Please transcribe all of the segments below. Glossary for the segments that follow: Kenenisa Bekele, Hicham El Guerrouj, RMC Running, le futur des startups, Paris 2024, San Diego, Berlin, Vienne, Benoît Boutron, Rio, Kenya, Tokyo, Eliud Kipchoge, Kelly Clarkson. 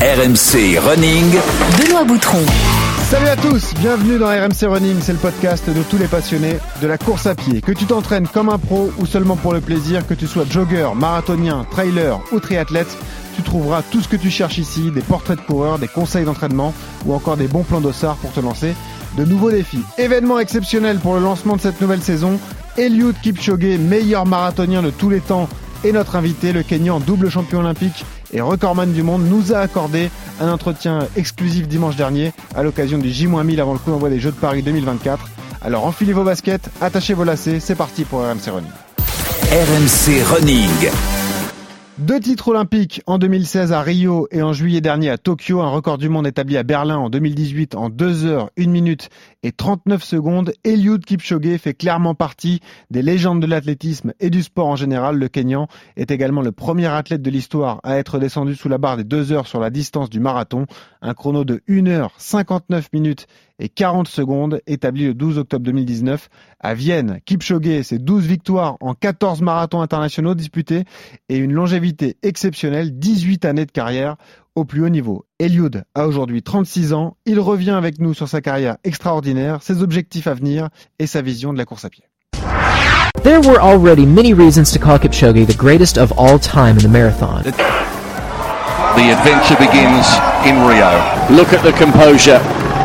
RMC Running, Benoît Boutron. Salut à tous, bienvenue dans RMC Running, c'est le podcast de tous les passionnés de la course à pied. Que tu t'entraînes comme un pro ou seulement pour le plaisir, que tu sois jogger, marathonien, trailer ou triathlète, tu trouveras tout ce que tu cherches ici, des portraits de coureurs, des conseils d'entraînement ou encore des bons plans d'ossard pour te lancer de nouveaux défis. Événement exceptionnel pour le lancement de cette nouvelle saison, Eliud Kipchoge, meilleur marathonien de tous les temps, et notre invité, le Kenyan double champion olympique et recordman du monde, nous a accordé un entretien exclusif dimanche dernier à l'occasion du J-1000 avant le coup d'envoi des Jeux de Paris 2024. Alors enfilez vos baskets, attachez vos lacets, c'est parti pour RMC Running. RMC Running. 2 titres olympiques en 2016 à Rio et en juillet dernier à Tokyo, un record du monde établi à Berlin en 2018 en 2 h 1 min et 39 secondes. Eliud Kipchoge fait clairement partie des légendes de l'athlétisme et du sport en général. Le Kenyan est également le premier athlète de l'histoire à être descendu sous la barre des 2 heures sur la distance du marathon. Un chrono de 1 h 59 min et 40 secondes établi le 12 octobre 2019 à Vienne. Kipchoge, ses 12 victoires en 14 marathons internationaux disputés et une longévité exceptionnelle, 18 années de carrière au plus haut niveau. Eliud a aujourd'hui 36 ans, il revient avec nous sur sa carrière extraordinaire, ses objectifs à venir et sa vision de la course à pied. There were already many reasons to call Kipchoge the greatest of all time in the marathon. The adventure begins in Rio. Look at the composure,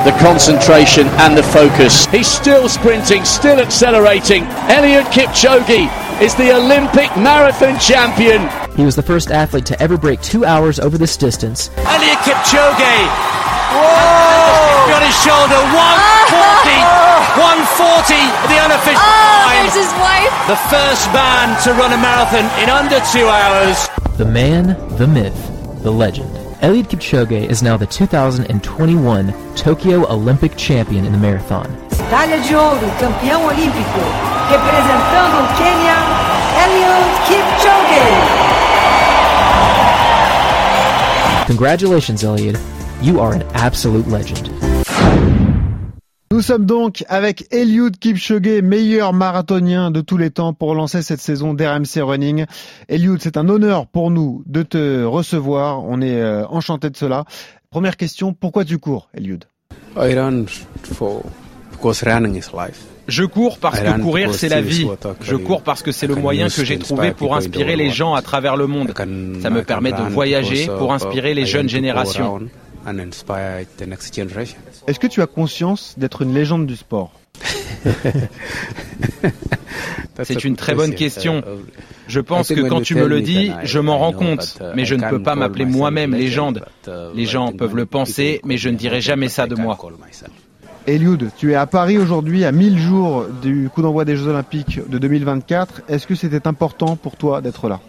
the concentration and the focus. He's still sprinting, still accelerating. Eliud Kipchoge is the Olympic marathon champion. He was the first athlete to ever break 2 hours over this distance. Eliud Kipchoge. Whoa! On his shoulder, 1:40, the unofficial time. There's his wife. The first man to run a marathon in under 2 hours. The man, the myth, the legend. Eliud Kipchoge is now the 2021 Tokyo Olympic champion in the marathon. Medaglia de ouro, campeão olímpico, representando o Quênia, Eliud Kipchoge. Congratulations, Eliud. You are an absolute legend. Nous sommes donc avec Eliud Kipchoge, meilleur marathonien de tous les temps pour lancer cette saison d'RMC Running. Eliud, c'est un honneur pour nous de te recevoir. On est enchanté de cela. Première question, pourquoi tu cours, Eliud ? Je cours parce que courir, c'est la vie. Je cours parce que c'est le moyen que j'ai trouvé pour inspirer les gens à travers le monde. Ça me permet de voyager pour inspirer les jeunes générations. And inspire the next generation. Est-ce que tu as conscience d'être une légende du sport ? C'est une très bonne question. Je pense que quand tu me le dis, je m'en rends compte. Mais je ne peux pas m'appeler moi-même légende. Les gens peuvent le penser, mais je ne dirai jamais ça de moi. Eliud, tu es à Paris aujourd'hui, à 1000 jours du coup d'envoi des Jeux Olympiques de 2024. Est-ce que c'était important pour toi d'être là ?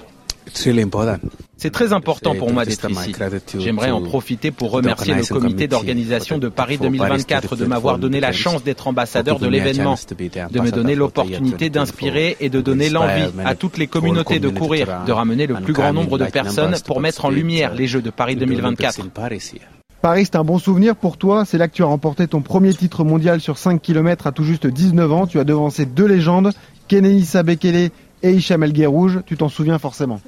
C'est très important pour moi d'être ici. J'aimerais en profiter pour remercier le comité d'organisation de Paris 2024 de m'avoir donné la chance d'être ambassadeur de l'événement, de me donner l'opportunité d'inspirer et de donner l'envie à toutes les communautés de courir, de ramener le plus grand nombre de personnes pour mettre en lumière les Jeux de Paris 2024. Paris, c'est un bon souvenir pour toi. C'est là que tu as remporté ton premier titre mondial sur 5 km à tout juste 19 ans. Tu as devancé 2 légendes, Kenenisa Bekele et Hicham El Guerrouj, tu t'en souviens forcément.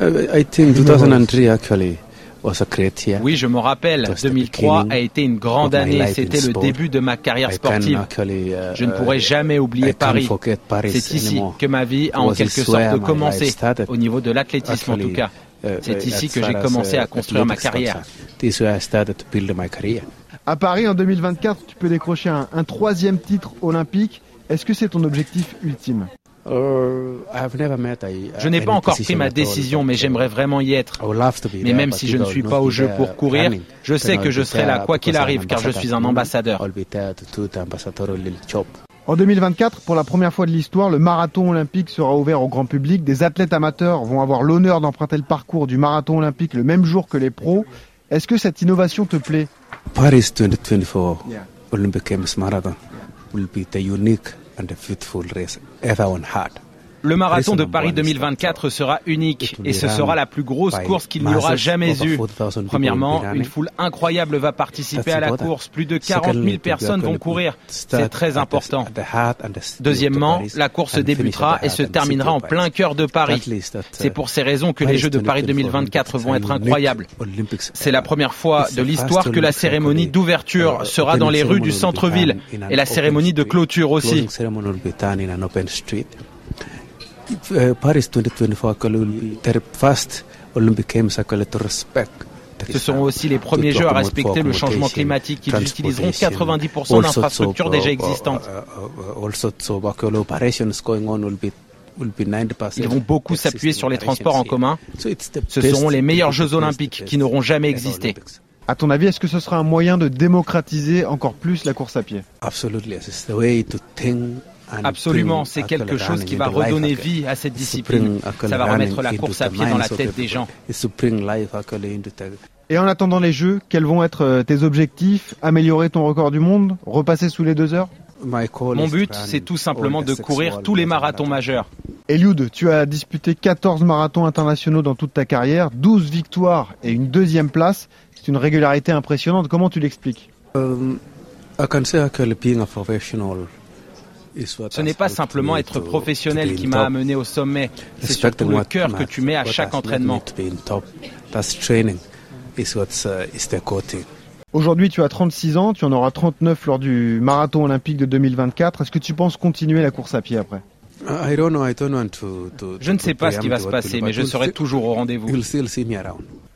Oui, je m'en rappelle. 2003 a été une grande année. C'était le début de ma carrière sportive. Je ne pourrai jamais oublier Paris. C'est ici que ma vie a en quelque sorte commencé, au niveau de l'athlétisme en tout cas. C'est ici que j'ai commencé à construire ma carrière. À Paris, en 2024, tu peux décrocher un 3e titre olympique. Est-ce que c'est ton objectif ultime ? Je n'ai pas encore pris ma décision, mais j'aimerais vraiment y être. Mais même si je ne suis pas au jeu pour courir, je sais que je serai là quoi qu'il arrive, car je suis un ambassadeur. En 2024, pour la première fois de l'histoire, le marathon olympique sera ouvert au grand public. Des athlètes amateurs vont avoir l'honneur d'emprunter le parcours du marathon olympique le même jour que les pros. Est-ce que cette innovation te plaît ? Paris 2024 Olympic Games Marathon will be the unique and a beautiful race everyone had. Le marathon de Paris 2024 sera unique et ce sera la plus grosse course qu'il n'y aura jamais eue. Premièrement, une foule incroyable va participer à la course. Plus de 40 000 personnes vont courir. C'est très important. Deuxièmement, la course débutera et se terminera en plein cœur de Paris. C'est pour ces raisons que les Jeux de Paris 2024 vont être incroyables. C'est la première fois de l'histoire que la cérémonie d'ouverture sera dans les rues du centre-ville et la cérémonie de clôture aussi. Paris 2024 will be the first Olympic Games to respect. Ce seront aussi les premiers Jeux à respecter le changement climatique. Ils utiliseront 90% d'infrastructures déjà existantes. Ils vont beaucoup s'appuyer sur les transports en commun. Ce seront les meilleurs Jeux olympiques qui n'auront jamais existé. À ton avis, est-ce que ce sera un moyen de démocratiser encore plus la course à pied ? Absolutely, it's the way to think. Absolument, c'est quelque chose qui va redonner vie à cette discipline. Ça va remettre la course à pied dans la tête des gens. Et en attendant les Jeux, quels vont être tes objectifs ? Améliorer ton record du monde ? Repasser sous les 2 heures ? Mon but, c'est tout simplement de courir tous les marathons majeurs. Eliud, tu as disputé 14 marathons internationaux dans toute ta carrière, 12 victoires et une 2e place. C'est une régularité impressionnante. Comment tu l'expliques ? Ce n'est pas simplement être professionnel qui m'a amené au sommet, c'est surtout le cœur que tu mets à chaque entraînement. Aujourd'hui, tu as 36 ans, tu en auras 39 lors du marathon olympique de 2024. Est-ce que tu penses continuer la course à pied après ? Je ne sais pas ce qui va se passer, mais je serai toujours au rendez-vous.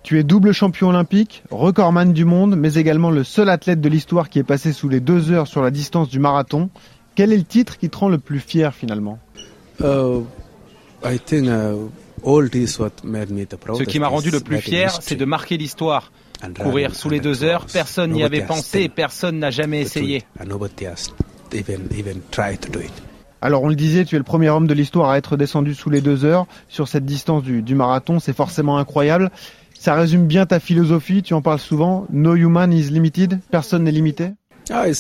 Tu es double champion olympique, recordman du monde, mais également le seul athlète de l'histoire qui est passé sous les 2 heures sur la distance du marathon. Quel est le titre qui te rend le plus fier finalement ? Ce qui m'a rendu le plus fier, c'est de marquer l'histoire. Courir sous les 2 heures, personne n'y avait pensé et personne n'a jamais essayé. Alors on le disait, tu es le premier homme de l'histoire à être descendu sous les 2 heures sur cette distance du marathon, c'est forcément incroyable. Ça résume bien ta philosophie, tu en parles souvent, « No human is limited », personne n'est limité. Vous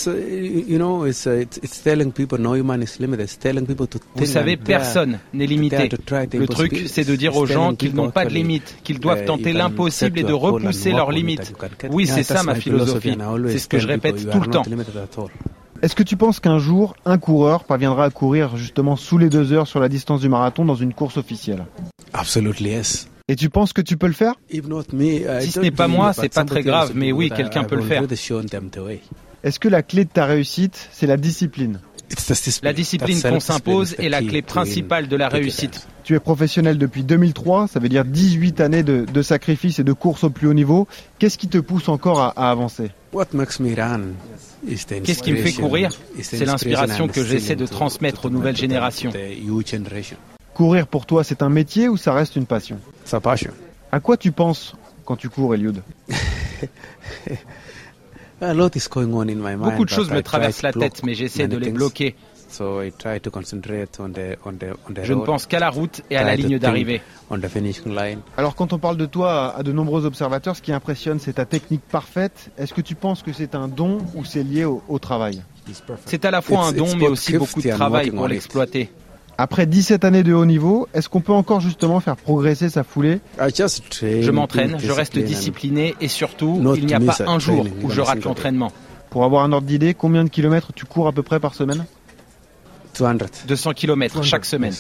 savez, personne n'est limité. Le truc, c'est de dire aux gens qu'ils n'ont pas de limite, qu'ils doivent tenter l'impossible et de repousser leurs limites. Oui, c'est ça ma philosophie. C'est ce que je répète tout le temps. Est-ce que tu penses qu'un jour, un coureur parviendra à courir justement sous les 2 heures sur la distance du marathon dans une course officielle ? Absolutely, yes. Et tu penses que tu peux le faire ? Si ce n'est pas moi, c'est pas très grave, mais oui, quelqu'un peut le faire. Est-ce que la clé de ta réussite, c'est la discipline ? La discipline qu'on s'impose est la clé principale de la réussite. Tu es professionnel depuis 2003, ça veut dire 18 années de sacrifices et de courses au plus haut niveau. Qu'est-ce qui te pousse encore à avancer ? Qu'est-ce qui me fait courir ? C'est l'inspiration que j'essaie de transmettre aux nouvelles générations. Courir pour toi, c'est un métier ou ça reste une passion ? Ça passion. À quoi tu penses quand tu cours, Eliud ? Beaucoup de choses me traversent la tête, mais j'essaie de les bloquer. Je ne pense qu'à la route et à la ligne d'arrivée. Alors quand on parle de toi à de nombreux observateurs, ce qui impressionne, c'est ta technique parfaite. Est-ce que tu penses que c'est un don ou c'est lié au travail ? C'est à la fois un don, mais aussi beaucoup de travail pour l'exploiter. Après 17 années de haut niveau, est-ce qu'on peut encore justement faire progresser sa foulée ? Je m'entraîne, je reste discipliné et surtout, il n'y a pas un jour où je rate l'entraînement. Pour avoir un ordre d'idée, combien de kilomètres tu cours à peu près par semaine ? 200 kilomètres chaque semaine.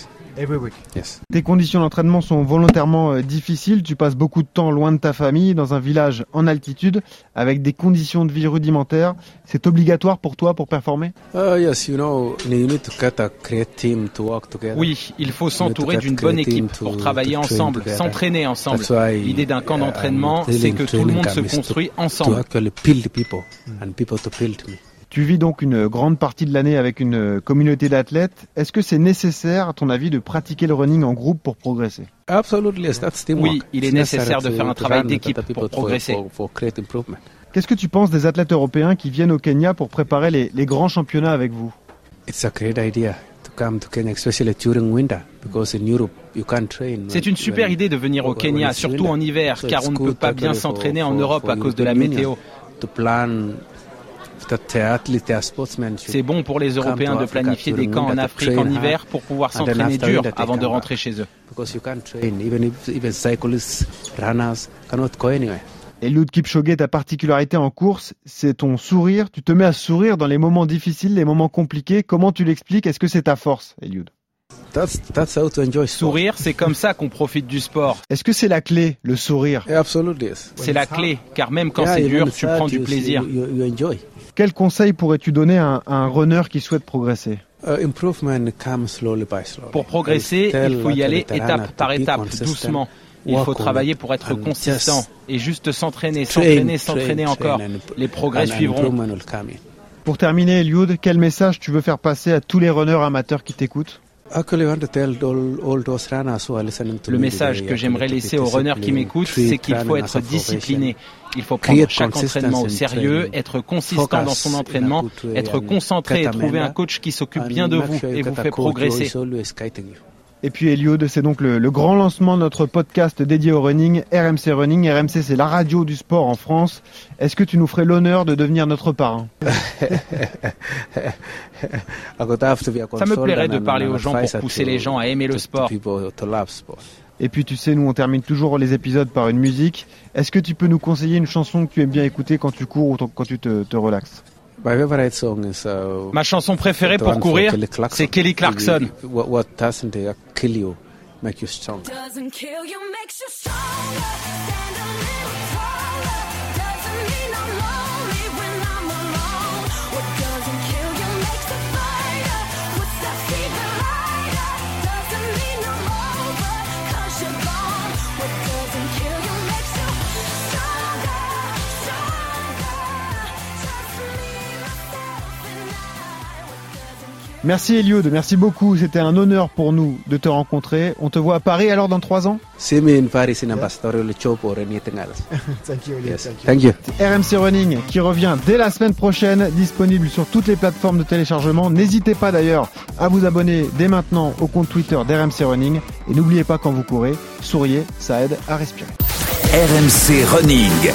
Yes. Tes conditions d'entraînement sont volontairement difficiles, tu passes beaucoup de temps loin de ta famille, dans un village en altitude, avec des conditions de vie rudimentaires. C'est obligatoire pour toi pour performer ? Oui, il faut s'entourer d'une bonne équipe pour travailler ensemble, s'entraîner ensemble. L'idée d'un camp d'entraînement, c'est que tout le monde se construit ensemble. Tu vis donc une grande partie de l'année avec une communauté d'athlètes. Est-ce que c'est nécessaire, à ton avis, de pratiquer le running en groupe pour progresser ? Oui, il est nécessaire de faire un travail d'équipe pour progresser. Qu'est-ce que tu penses des athlètes européens qui viennent au Kenya pour préparer les grands championnats avec vous ? C'est une super idée de venir au Kenya, surtout en hiver, car on ne peut pas bien s'entraîner en Europe à cause de la météo. C'est bon pour les Européens de planifier des camps en Afrique en hiver pour pouvoir s'entraîner dur avant de rentrer chez eux. Eliud Kipchoge, ta particularité en course, c'est ton sourire. Tu te mets à sourire dans les moments difficiles, les moments compliqués. Comment tu l'expliques? Est-ce que c'est ta force, Eliud? Sourire, c'est comme ça qu'on profite du sport. Est-ce que c'est la clé, le sourire? C'est la clé, car même quand c'est dur, tu prends du plaisir. Quel conseil pourrais-tu donner à un runner qui souhaite progresser? Pour progresser, il faut y aller étape par étape, doucement. Il faut travailler pour être consistant et juste s'entraîner encore. Les progrès suivront. Pour terminer, Eliud, quel message tu veux faire passer à tous les runners amateurs qui t'écoutent? Le message que j'aimerais laisser aux runners qui m'écoutent, c'est qu'il faut être discipliné. Il faut prendre chaque entraînement au sérieux, être consistant dans son entraînement, être concentré et trouver un coach qui s'occupe bien de vous et vous fait progresser. Et puis Eliud, c'est donc le grand lancement de notre podcast dédié au running, RMC Running. RMC, c'est la radio du sport en France. Est-ce que tu nous ferais l'honneur de devenir notre parrain? Ça me plairait de parler aux gens pour pousser les gens à aimer le sport. Et puis tu sais, nous on termine toujours les épisodes par une musique. Est-ce que tu peux nous conseiller une chanson que tu aimes bien écouter quand tu cours ou quand tu te relaxes? Ma chanson préférée pour courir, c'est Kelly Clarkson. Merci Eliud, merci beaucoup. C'était un honneur pour nous de te rencontrer. On te voit à Paris alors dans 3 ans? C'est in Paris, in ambassador le show pour anything else. Thank you, Eliud. Thank you. RMC Running qui revient dès la semaine prochaine, disponible sur toutes les plateformes de téléchargement. N'hésitez pas d'ailleurs à vous abonner dès maintenant au compte Twitter d'RMC Running. Et n'oubliez pas, quand vous courez, souriez, ça aide à respirer. RMC Running.